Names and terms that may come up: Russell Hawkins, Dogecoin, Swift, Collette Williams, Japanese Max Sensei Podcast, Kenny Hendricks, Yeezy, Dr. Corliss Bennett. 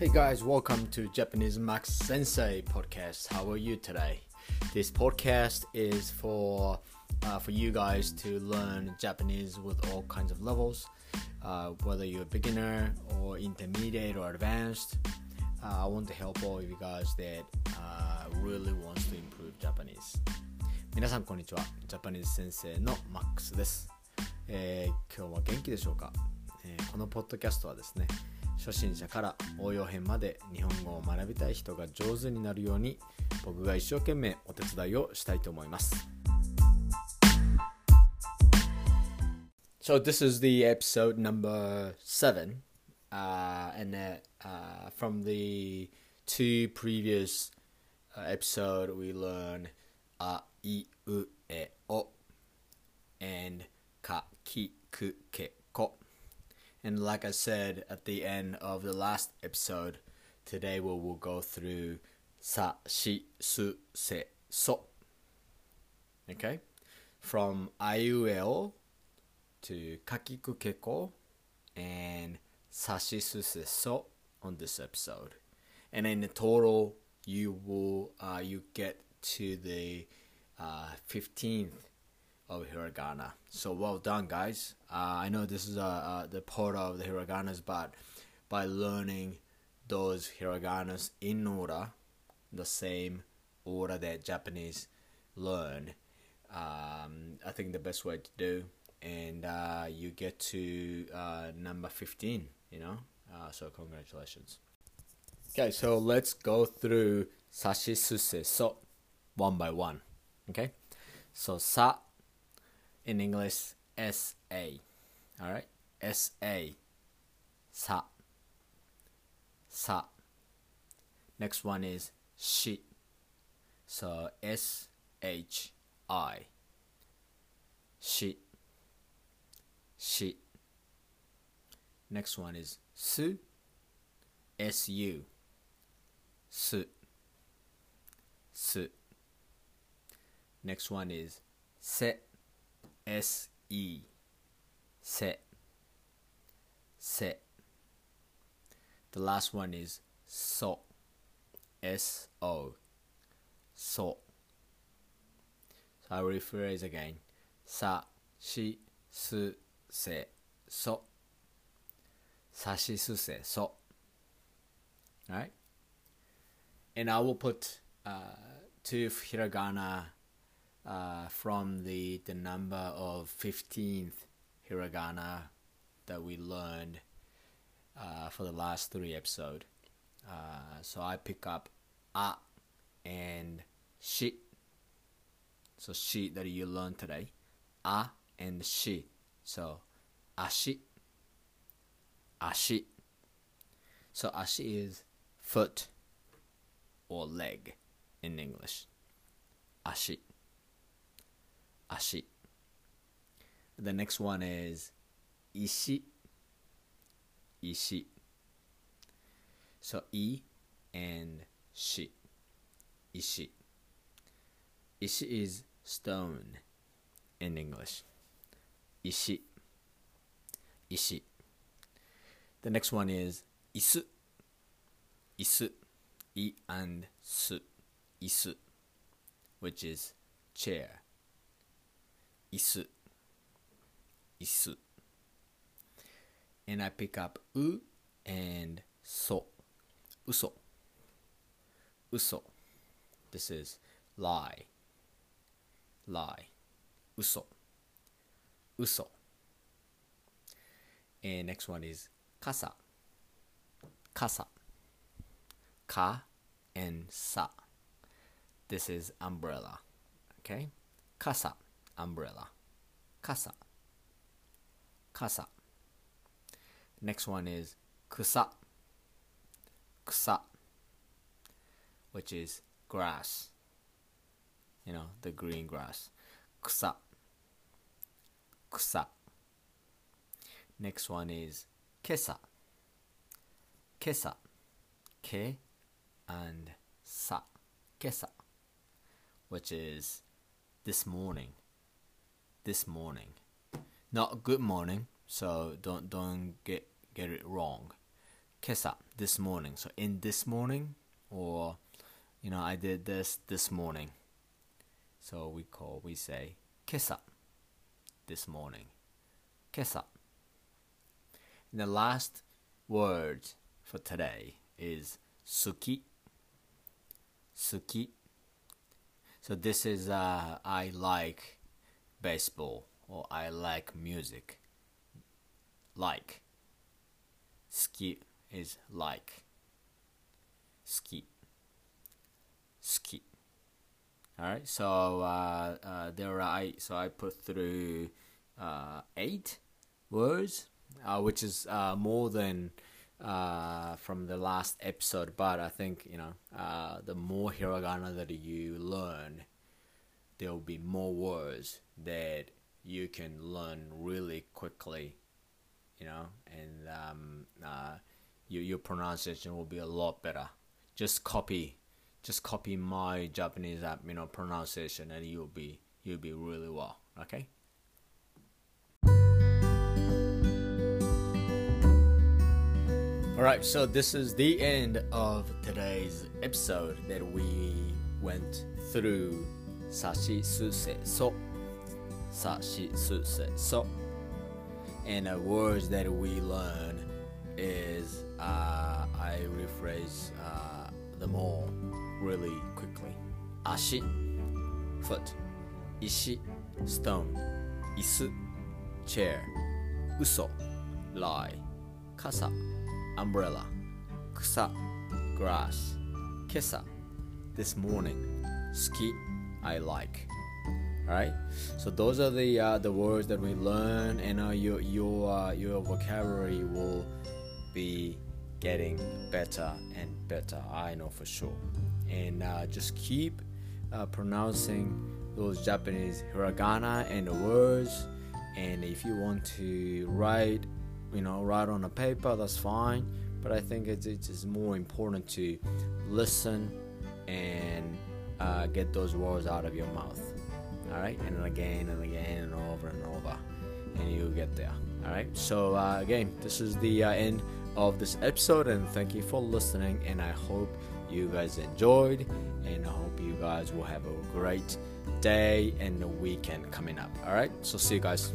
Hey guys, welcome to Japanese Max Sensei Podcast. How are you today? This podcast is for you guys to learn Japanese with all kinds of levels, whether you're a beginner or intermediate or advanced. I want to help all of you guys that really wants to improve Japanese. 皆さんこんにちは。Japanese 先生の Max です。今日は元気でしょうか？このポッドキャストはですね、初心者から応用編まで日本語を学びたい人が上手になるように僕が一生懸命お手伝いをしたいと思います。So this is the episode number 7, and from the 2 previous episode we learned あいうえお and かきくけこAnd like I said at the end of the last episode, today we will go through sa, shi, su, se, so. Okay? From aiueo to kakikukeko and sa, shi, su, se, so on this episode. And in the total, you get to the 15th.of hiragana. So well done, guys. I know this is the part of the hiraganas, but by learning those hiraganas in order, the same order that Japanese learn, I think the best way to do, and you get to number 15, you know, so congratulations. Okay, so let's go through sashi suse so one by one, okay? So sa,In English, S-A, alright? S-A, sa, sa. Next one is shi, so S-H-I, shi, shi. Next one is su, S-U, su, su. Next one is se,S-E, se, se. The last one is so, S-O, so. So I rephrase again. Sa, shi, su, se, so. Sa, shi, su, se, so. All right? And I will put 2 hiragana from the number of 15th hiragana that we learned for the last 3 episodes. So I pick up a and shi. So shi that you learned today. A and shi. So ashi. Ashi. So ashi is foot or leg in English. Ashi.Ashi. The next one is ishi, ishi. So I and shi, ishi. Ishi is stone in English. Ishi, ishi. The next one is isu, isu. I and su, isu, which is chair.Isu, isu. And I pick up u and so, uso, uso. This is lie, lie, uso, uso. And next one is kasa, kasa, ka and sa. This is umbrella, okay? Kasa.Umbrella, kasa, kasa. Next one is kusa, kusa, which is grass. You know, the green grass. Kusa, kusa. Next one is kesa, kesa, ke and sa, kesa, which is this morning.This morning, not good morning, so don't get it wrong. kesa, this morning. So in this morning, or you know, I did this morning. So we say kesa, this morning, kesa. And the last word for today is suki, suki. So this is I like baseball or I like music. Like. 好き is like. 好き。好き。Alright, so so I put through 8 words, which is more than from the last episode, but I think, you know, the more hiragana that you learn, there will be more words that you can learn really quickly, you know, and your pronunciation will be a lot better. Just copy my Japanese app, you know, pronunciation, and you'll be really well. Okay. Alright, so this is the end of today's episode that we went through sashi suse so. Sashi suse so. And the words that we learn is I rephrase them all really quickly. Ashi, foot. Ishi, stone. Isu, chair. Uso, lie. Kasa, umbrella. Kusa, grass. Kesa, this morning. Suki, I like. Alright, so those are the words that we learn, and your vocabulary will be getting better and better. I know for sure. And just keep pronouncing those Japanese hiragana and the words. And if you want to write, you know, write on a paper, that's fine, but I think it's more important to listen and get those words out of your mouth, all right, and again and again and over, and you'll get there, all right, so again, this is the end of this episode, and thank you for listening, and I hope you guys enjoyed, and I hope you guys will have a great day and the weekend coming up, all right, so see you guys.